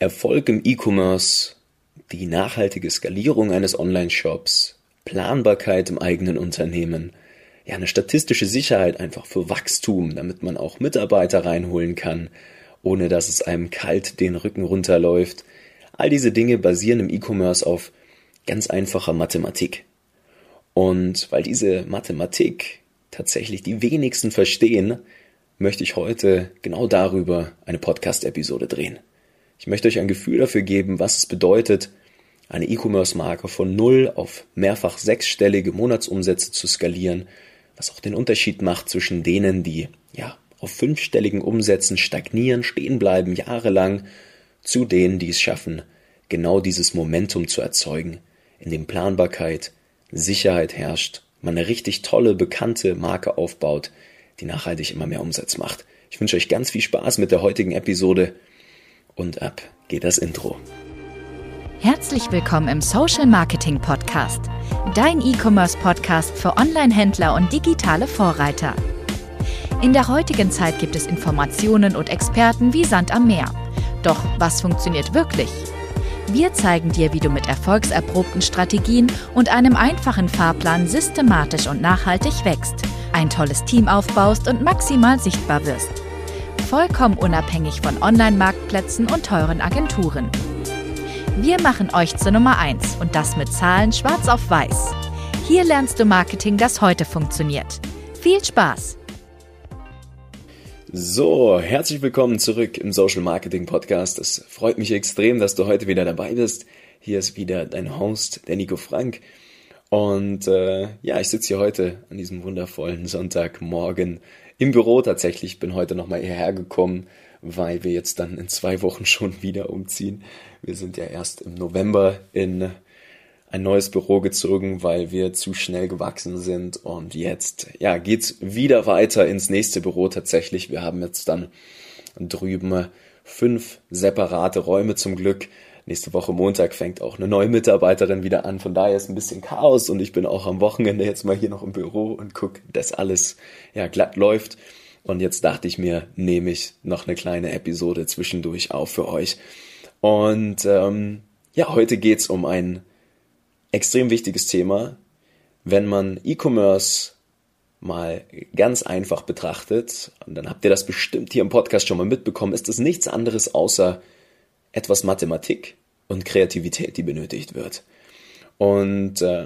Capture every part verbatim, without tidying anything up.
Erfolg im E-Commerce, die nachhaltige Skalierung eines Online-Shops, Planbarkeit im eigenen Unternehmen, ja, eine statistische Sicherheit einfach für Wachstum, damit man auch Mitarbeiter reinholen kann, ohne dass es einem kalt den Rücken runterläuft. All diese Dinge basieren im E-Commerce auf ganz einfacher Mathematik. Und weil diese Mathematik tatsächlich die wenigsten verstehen, möchte ich heute genau darüber eine Podcast-Episode drehen. Ich möchte euch ein Gefühl dafür geben, was es bedeutet, eine E-Commerce-Marke von null auf mehrfach sechsstellige Monatsumsätze zu skalieren, was auch den Unterschied macht zwischen denen, die ja auf fünfstelligen Umsätzen stagnieren, stehen bleiben jahrelang, zu denen, die es schaffen, genau dieses Momentum zu erzeugen, in dem Planbarkeit, Sicherheit herrscht, man eine richtig tolle, bekannte Marke aufbaut, die nachhaltig immer mehr Umsatz macht. Ich wünsche euch ganz viel Spaß mit der heutigen Episode und ab geht das Intro. Herzlich willkommen im Social Marketing Podcast, dein E-Commerce-Podcast für Online-Händler und digitale Vorreiter. In der heutigen Zeit gibt es Informationen und Experten wie Sand am Meer. Doch was funktioniert wirklich? Wir zeigen dir, wie du mit erfolgserprobten Strategien und einem einfachen Fahrplan systematisch und nachhaltig wächst, ein tolles Team aufbaust und maximal sichtbar wirst. Vollkommen unabhängig von Online-Marktplätzen und teuren Agenturen. Wir machen euch zur Nummer eins und das mit Zahlen schwarz auf weiß. Hier lernst du Marketing, das heute funktioniert. Viel Spaß! So, herzlich willkommen zurück im Social Marketing Podcast. Es freut mich extrem, dass du heute wieder dabei bist. Hier ist wieder dein Host, der Nico Frank. Und äh, ja, ich sitze hier heute an diesem wundervollen Sonntagmorgen im Büro tatsächlich. Ich bin heute nochmal hierher gekommen, weil wir jetzt dann in zwei Wochen schon wieder umziehen. Wir sind ja erst im November in ein neues Büro gezogen, weil wir zu schnell gewachsen sind und jetzt ja, geht's wieder weiter ins nächste Büro tatsächlich. Wir haben jetzt dann drüben fünf separate Räume zum Glück. Nächste Woche Montag fängt auch eine neue Mitarbeiterin wieder an, von daher ist ein bisschen Chaos und ich bin auch am Wochenende jetzt mal hier noch im Büro und guck, dass alles ja glatt läuft. Und jetzt dachte ich mir, nehme ich noch eine kleine Episode zwischendurch auf für euch. Und ähm, ja, heute geht's um ein extrem wichtiges Thema, wenn man E-Commerce mal ganz einfach betrachtet, und dann habt ihr das bestimmt hier im Podcast schon mal mitbekommen, ist es nichts anderes außer etwas Mathematik und Kreativität, die benötigt wird. Und äh,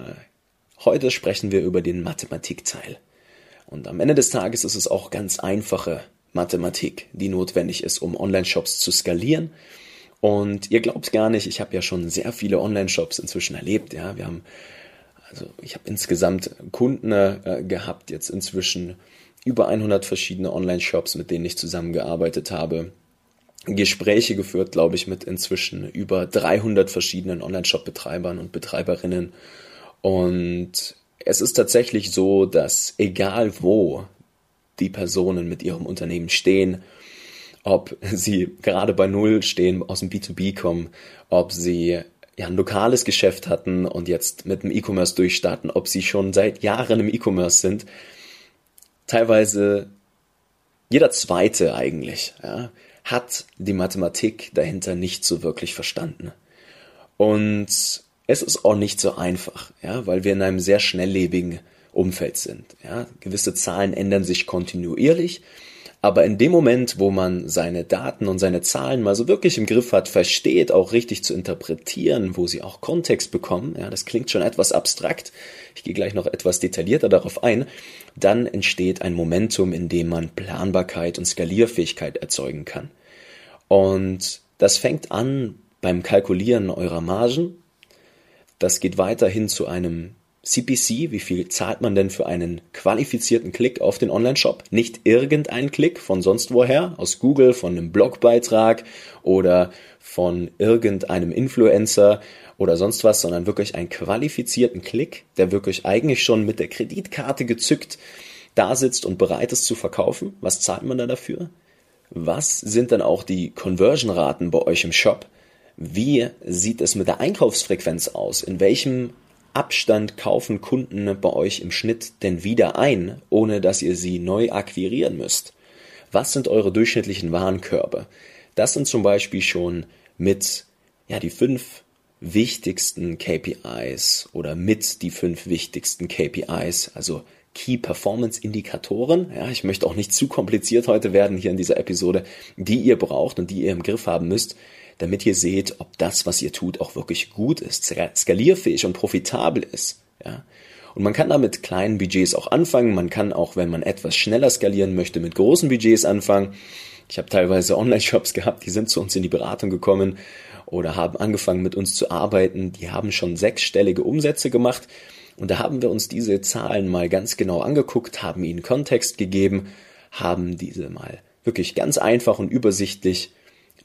heute sprechen wir über den Mathematikteil. Und am Ende des Tages ist es auch ganz einfache Mathematik, die notwendig ist, um Online-Shops zu skalieren. Und ihr glaubt gar nicht, ich habe ja schon sehr viele Online-Shops inzwischen erlebt. Ja, wir haben, also ich habe insgesamt Kunden äh, gehabt, jetzt inzwischen über hundert verschiedene Online-Shops, mit denen ich zusammengearbeitet habe. Gespräche geführt, glaube ich, mit inzwischen über dreihundert verschiedenen Online-Shop-Betreibern und Betreiberinnen. Und es ist tatsächlich so, dass egal wo die Personen mit ihrem Unternehmen stehen, ob sie gerade bei Null stehen, aus dem B zwei B kommen, ob sie ja ein lokales Geschäft hatten und jetzt mit dem E-Commerce durchstarten, ob sie schon seit Jahren im E-Commerce sind. Teilweise jeder Zweite eigentlich, ja, hat die Mathematik dahinter nicht so wirklich verstanden. Und es ist auch nicht so einfach, ja, weil wir in einem sehr schnelllebigen Umfeld sind. Ja. Gewisse Zahlen ändern sich kontinuierlich. Aber in dem Moment, wo man seine Daten und seine Zahlen mal so wirklich im Griff hat, versteht, auch richtig zu interpretieren, wo sie auch Kontext bekommen, ja, das klingt schon etwas abstrakt, ich gehe gleich noch etwas detaillierter darauf ein, dann entsteht ein Momentum, in dem man Planbarkeit und Skalierfähigkeit erzeugen kann. Und das fängt an beim Kalkulieren eurer Margen, das geht weiter hin zu einem C P C, wie viel zahlt man denn für einen qualifizierten Klick auf den Online-Shop? Nicht irgendein Klick von sonst woher, aus Google, von einem Blogbeitrag oder von irgendeinem Influencer oder sonst was, sondern wirklich einen qualifizierten Klick, der wirklich eigentlich schon mit der Kreditkarte gezückt da sitzt und bereit ist zu verkaufen. Was zahlt man da dafür? Was sind dann auch die Conversion-Raten bei euch im Shop? Wie sieht es mit der Einkaufsfrequenz aus? In welchem Abstand kaufen Kunden bei euch im Schnitt denn wieder ein, ohne dass ihr sie neu akquirieren müsst? Was sind eure durchschnittlichen Warenkörbe? Das sind zum Beispiel schon mit ja die fünf wichtigsten K P Is oder mit die fünf wichtigsten K P Is, also Key Performance Indikatoren. Ja, ich möchte auch nicht zu kompliziert heute werden hier in dieser Episode, die ihr braucht und die ihr im Griff haben müsst, damit ihr seht, ob das, was ihr tut, auch wirklich gut ist, skalierfähig und profitabel ist. Ja. Und man kann da mit kleinen Budgets auch anfangen. Man kann auch, wenn man etwas schneller skalieren möchte, mit großen Budgets anfangen. Ich habe teilweise Online-Shops gehabt, die sind zu uns in die Beratung gekommen oder haben angefangen, mit uns zu arbeiten. Die haben schon sechsstellige Umsätze gemacht. Und da haben wir uns diese Zahlen mal ganz genau angeguckt, haben ihnen Kontext gegeben, haben diese mal wirklich ganz einfach und übersichtlich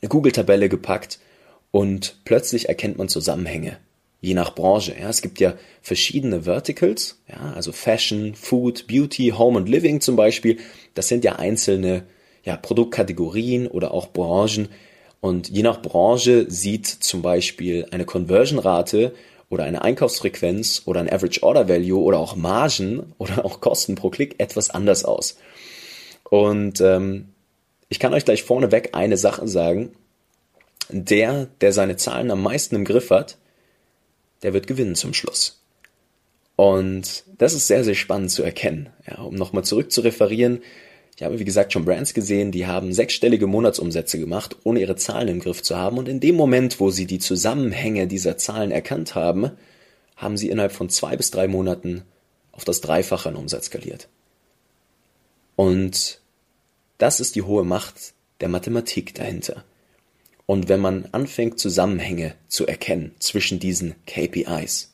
eine Google-Tabelle gepackt und plötzlich erkennt man Zusammenhänge, je nach Branche. Ja, es gibt ja verschiedene Verticals, ja, also Fashion, Food, Beauty, Home und Living zum Beispiel. Das sind ja einzelne ja, Produktkategorien oder auch Branchen. Und je nach Branche sieht zum Beispiel eine Conversion-Rate oder eine Einkaufsfrequenz oder ein Average Order Value oder auch Margen oder auch Kosten pro Klick etwas anders aus. Und ähm, ich kann euch gleich vorneweg eine Sache sagen. Der, der seine Zahlen am meisten im Griff hat, der wird gewinnen zum Schluss. Und das ist sehr, sehr spannend zu erkennen. Ja, um nochmal zurück zu referieren, ich habe wie gesagt schon Brands gesehen, die haben sechsstellige Monatsumsätze gemacht, ohne ihre Zahlen im Griff zu haben. Und in dem Moment, wo sie die Zusammenhänge dieser Zahlen erkannt haben, haben sie innerhalb von zwei bis drei Monaten auf das Dreifache an Umsatz skaliert. Und das ist die hohe Macht der Mathematik dahinter. Und wenn man anfängt, Zusammenhänge zu erkennen zwischen diesen K P Is.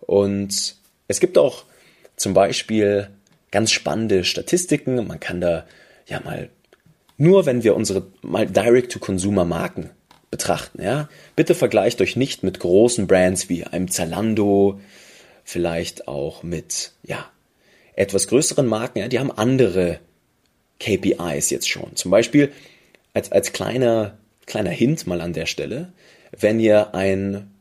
Und es gibt auch zum Beispiel ganz spannende Statistiken. Man kann da ja mal, nur wenn wir unsere mal Direct-to-Consumer-Marken betrachten, ja, bitte vergleicht euch nicht mit großen Brands wie einem Zalando, vielleicht auch mit ja etwas größeren Marken, ja, die haben andere K P Is jetzt schon. Zum Beispiel als, als kleiner, kleiner Hint mal an der Stelle, wenn ihr ein,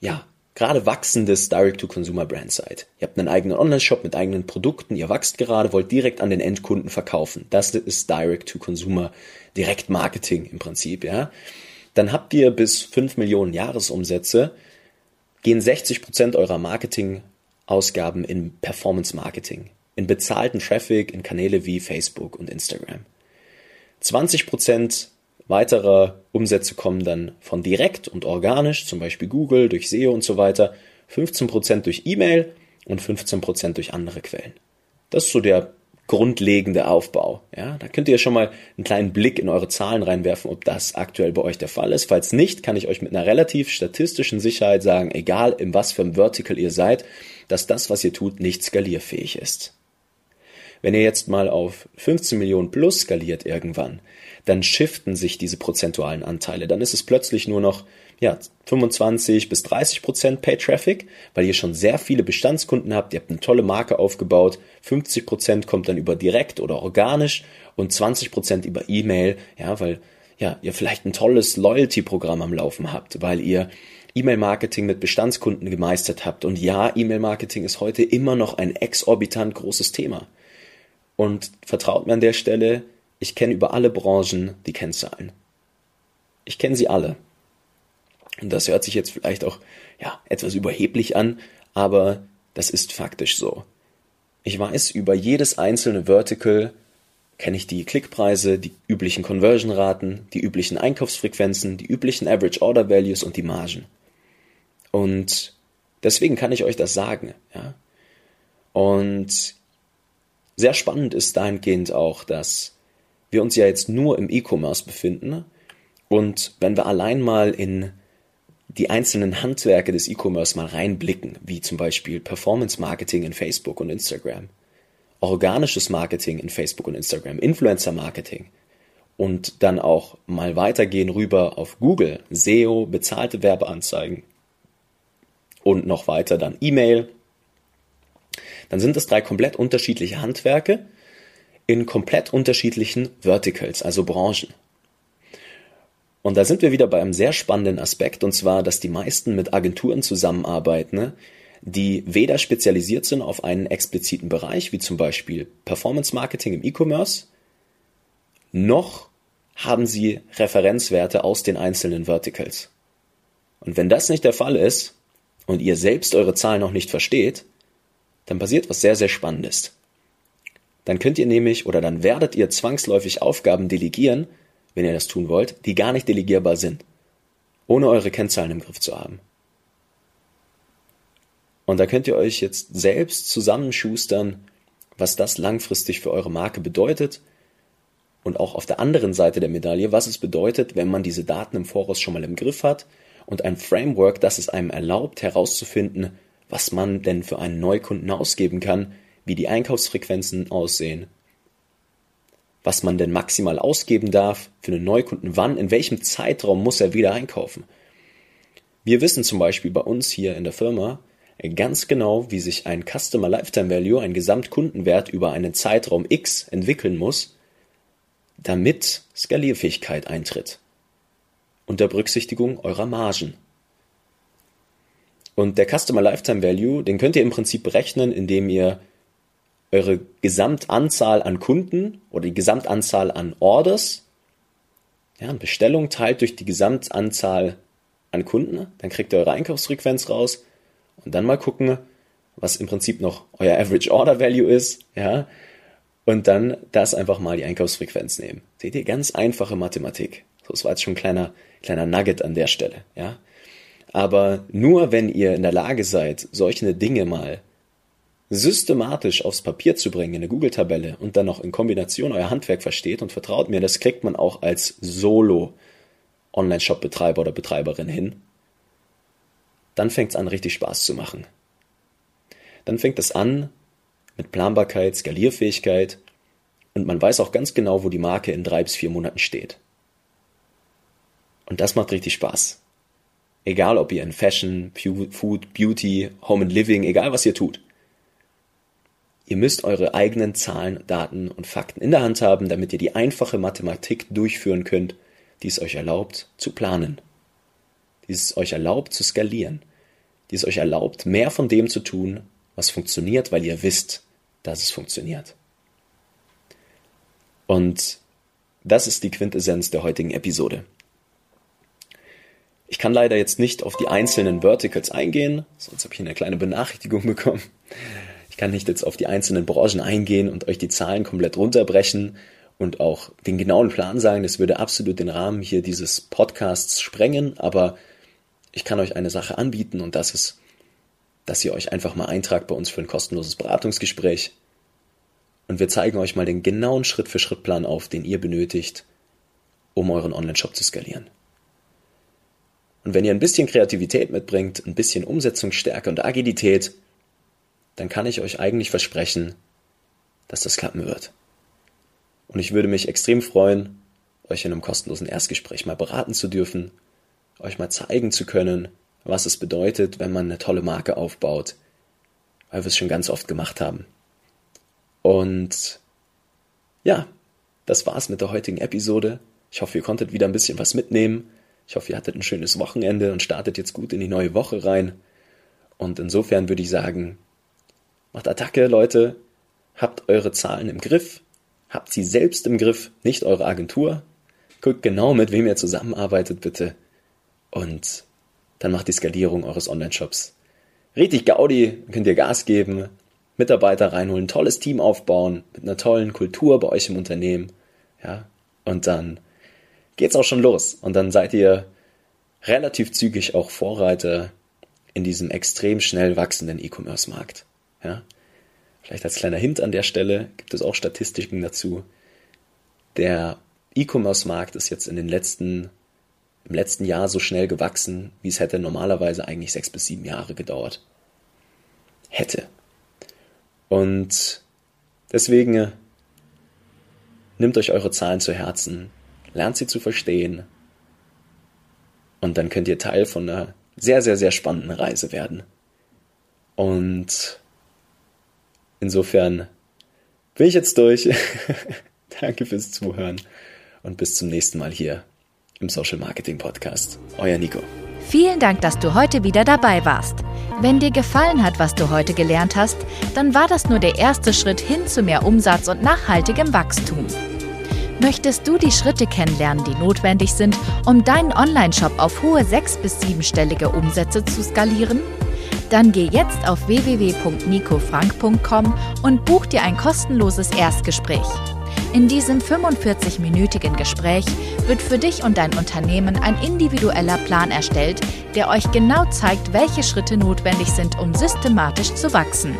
ja, gerade wachsendes Direct-to-Consumer-Brand seid. Ihr habt einen eigenen Online-Shop mit eigenen Produkten, ihr wachst gerade, wollt direkt an den Endkunden verkaufen. Das ist Direct-to-Consumer, Direktmarketing im Prinzip, ja. Dann habt ihr bis fünf Millionen Jahresumsätze, gehen sechzig Prozent eurer Marketingausgaben in Performance-Marketing, in bezahlten Traffic, in Kanäle wie Facebook und Instagram. zwanzig Prozent weitere Umsätze kommen dann von direkt und organisch, zum Beispiel Google, durch S E O und so weiter, fünfzehn Prozent durch E-Mail und fünfzehn Prozent durch andere Quellen. Das ist so der grundlegende Aufbau. Ja, da könnt ihr schon mal einen kleinen Blick in eure Zahlen reinwerfen, ob das aktuell bei euch der Fall ist. Falls nicht, kann ich euch mit einer relativ statistischen Sicherheit sagen, egal in was für einem Vertical ihr seid, dass das, was ihr tut, nicht skalierfähig ist. Wenn ihr jetzt mal auf fünfzehn Millionen plus skaliert irgendwann, dann shiften sich diese prozentualen Anteile. Dann ist es plötzlich nur noch ja, fünfundzwanzig bis dreißig Prozent Pay-Traffic, weil ihr schon sehr viele Bestandskunden habt, ihr habt eine tolle Marke aufgebaut, fünfzig Prozent kommt dann über direkt oder organisch und zwanzig Prozent über E-Mail, ja, weil ja, ihr vielleicht ein tolles Loyalty-Programm am Laufen habt, weil ihr E-Mail-Marketing mit Bestandskunden gemeistert habt. Und ja, E-Mail-Marketing ist heute immer noch ein exorbitant großes Thema. Und vertraut mir an der Stelle, ich kenne über alle Branchen die Kennzahlen. Ich kenne sie alle. Und das hört sich jetzt vielleicht auch ja, etwas überheblich an, aber das ist faktisch so. Ich weiß, über jedes einzelne Vertical kenne ich die Klickpreise, die üblichen Conversion-Raten, die üblichen Einkaufsfrequenzen, die üblichen Average Order Values und die Margen. Und deswegen kann ich euch das sagen. Ja? Und sehr spannend ist dahingehend auch, dass wir uns ja jetzt nur im E-Commerce befinden und wenn wir allein mal in die einzelnen Handwerke des E-Commerce mal reinblicken, wie zum Beispiel Performance-Marketing in Facebook und Instagram, organisches Marketing in Facebook und Instagram, Influencer-Marketing und dann auch mal weitergehen rüber auf Google, S E O, bezahlte Werbeanzeigen und noch weiter dann E-Mail, dann sind das drei komplett unterschiedliche Handwerke in komplett unterschiedlichen Verticals, also Branchen. Und da sind wir wieder bei einem sehr spannenden Aspekt, und zwar, dass die meisten mit Agenturen zusammenarbeiten, ne, die weder spezialisiert sind auf einen expliziten Bereich, wie zum Beispiel Performance Marketing im E-Commerce, noch haben Sie Referenzwerte aus den einzelnen Verticals. Und wenn das nicht der Fall ist und ihr selbst eure Zahlen noch nicht versteht, dann passiert was sehr, sehr Spannendes. Dann könnt ihr nämlich oder dann werdet ihr zwangsläufig Aufgaben delegieren, wenn ihr das tun wollt, die gar nicht delegierbar sind, ohne eure Kennzahlen im Griff zu haben. Und da könnt ihr euch jetzt selbst zusammenschustern, was das langfristig für eure Marke bedeutet und auch auf der anderen Seite der Medaille, was es bedeutet, wenn man diese Daten im Voraus schon mal im Griff hat und ein Framework, das es einem erlaubt, herauszufinden, was man denn für einen Neukunden ausgeben kann, wie die Einkaufsfrequenzen aussehen, was man denn maximal ausgeben darf für einen Neukunden, wann, in welchem Zeitraum muss er wieder einkaufen. Wir wissen zum Beispiel bei uns hier in der Firma ganz genau, wie sich ein Customer Lifetime Value, ein Gesamtkundenwert über einen Zeitraum X entwickeln muss, damit Skalierfähigkeit eintritt, unter Berücksichtigung eurer Margen. Und der Customer Lifetime Value, den könnt ihr im Prinzip berechnen, indem ihr eure Gesamtanzahl an Kunden oder die Gesamtanzahl an Orders, ja, an Bestellungen teilt durch die Gesamtanzahl an Kunden, dann kriegt ihr eure Einkaufsfrequenz raus und dann mal gucken, was im Prinzip noch euer Average Order Value ist, ja, und dann das einfach mal die Einkaufsfrequenz nehmen. Seht ihr, ganz einfache Mathematik. So, das war jetzt schon ein kleiner, kleiner Nugget an der Stelle, ja. Aber nur wenn ihr in der Lage seid, solche Dinge mal systematisch aufs Papier zu bringen, in eine Google-Tabelle und dann noch in Kombination euer Handwerk versteht, und vertraut mir, das kriegt man auch als Solo-Online-Shop-Betreiber oder Betreiberin hin, dann fängt es an, richtig Spaß zu machen. Dann fängt es an mit Planbarkeit, Skalierfähigkeit und man weiß auch ganz genau, wo die Marke in drei bis vier Monaten steht. Und das macht richtig Spaß. Egal, ob ihr in Fashion, Food, Beauty, Home and Living, egal was ihr tut. Ihr müsst eure eigenen Zahlen, Daten und Fakten in der Hand haben, damit ihr die einfache Mathematik durchführen könnt, die es euch erlaubt zu planen, die es euch erlaubt zu skalieren, die es euch erlaubt, mehr von dem zu tun, was funktioniert, weil ihr wisst, dass es funktioniert. Und das ist die Quintessenz der heutigen Episode. Ich kann leider jetzt nicht auf die einzelnen Verticals eingehen, sonst habe ich eine kleine Benachrichtigung bekommen. Ich kann nicht jetzt auf die einzelnen Branchen eingehen und euch die Zahlen komplett runterbrechen und auch den genauen Plan sagen. Das würde absolut den Rahmen hier dieses Podcasts sprengen, aber ich kann euch eine Sache anbieten und das ist, dass ihr euch einfach mal eintragt bei uns für ein kostenloses Beratungsgespräch und wir zeigen euch mal den genauen Schritt-für-Schritt-Plan auf, den ihr benötigt, um euren Online-Shop zu skalieren. Und wenn ihr ein bisschen Kreativität mitbringt, ein bisschen Umsetzungsstärke und Agilität, dann kann ich euch eigentlich versprechen, dass das klappen wird. Und ich würde mich extrem freuen, euch in einem kostenlosen Erstgespräch mal beraten zu dürfen, euch mal zeigen zu können, was es bedeutet, wenn man eine tolle Marke aufbaut, weil wir es schon ganz oft gemacht haben. Und ja, das war's mit der heutigen Episode. Ich hoffe, ihr konntet wieder ein bisschen was mitnehmen. Ich hoffe, ihr hattet ein schönes Wochenende und startet jetzt gut in die neue Woche rein. Und insofern würde ich sagen, macht Attacke, Leute. Habt eure Zahlen im Griff. Habt sie selbst im Griff, nicht eure Agentur. Guckt genau, mit wem ihr zusammenarbeitet, bitte. Und dann macht die Skalierung eures Online-Shops richtig Gaudi. Dann könnt ihr Gas geben, Mitarbeiter reinholen, ein tolles Team aufbauen, mit einer tollen Kultur bei euch im Unternehmen. Ja, und dann geht's auch schon los. Und dann seid ihr relativ zügig auch Vorreiter in diesem extrem schnell wachsenden E-Commerce-Markt. Ja? Vielleicht als kleiner Hint an der Stelle, gibt es auch Statistiken dazu. Der E-Commerce-Markt ist jetzt in den letzten, im letzten Jahr so schnell gewachsen, wie es hätte normalerweise eigentlich sechs bis sieben Jahre gedauert. Hätte. Und deswegen nehmt euch eure Zahlen zu Herzen. Lernt sie zu verstehen und dann könnt ihr Teil von einer sehr, sehr, sehr spannenden Reise werden. Und insofern bin ich jetzt durch. Danke fürs Zuhören und bis zum nächsten Mal hier im Social Marketing Podcast. Euer Nico. Vielen Dank, dass du heute wieder dabei warst. Wenn dir gefallen hat, was du heute gelernt hast, dann war das nur der erste Schritt hin zu mehr Umsatz und nachhaltigem Wachstum. Möchtest du die Schritte kennenlernen, die notwendig sind, um deinen Online-Shop auf hohe sechs- bis siebenstellige Umsätze zu skalieren? Dann geh jetzt auf w w w punkt nico frank punkt com und buch dir ein kostenloses Erstgespräch. In diesem fünfundvierzig-minütigen Gespräch wird für dich und dein Unternehmen ein individueller Plan erstellt, der euch genau zeigt, welche Schritte notwendig sind, um systematisch zu wachsen.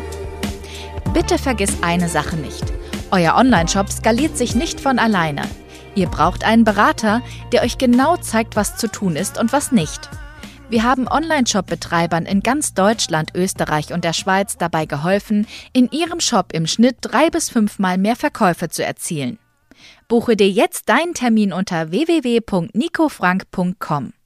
Bitte vergiss eine Sache nicht. Euer Online-Shop skaliert sich nicht von alleine. Ihr braucht einen Berater, der euch genau zeigt, was zu tun ist und was nicht. Wir haben Online-Shop-Betreibern in ganz Deutschland, Österreich und der Schweiz dabei geholfen, in ihrem Shop im Schnitt drei bis fünfmal mehr Verkäufe zu erzielen. Buche dir jetzt deinen Termin unter w w w punkt nico frank punkt com.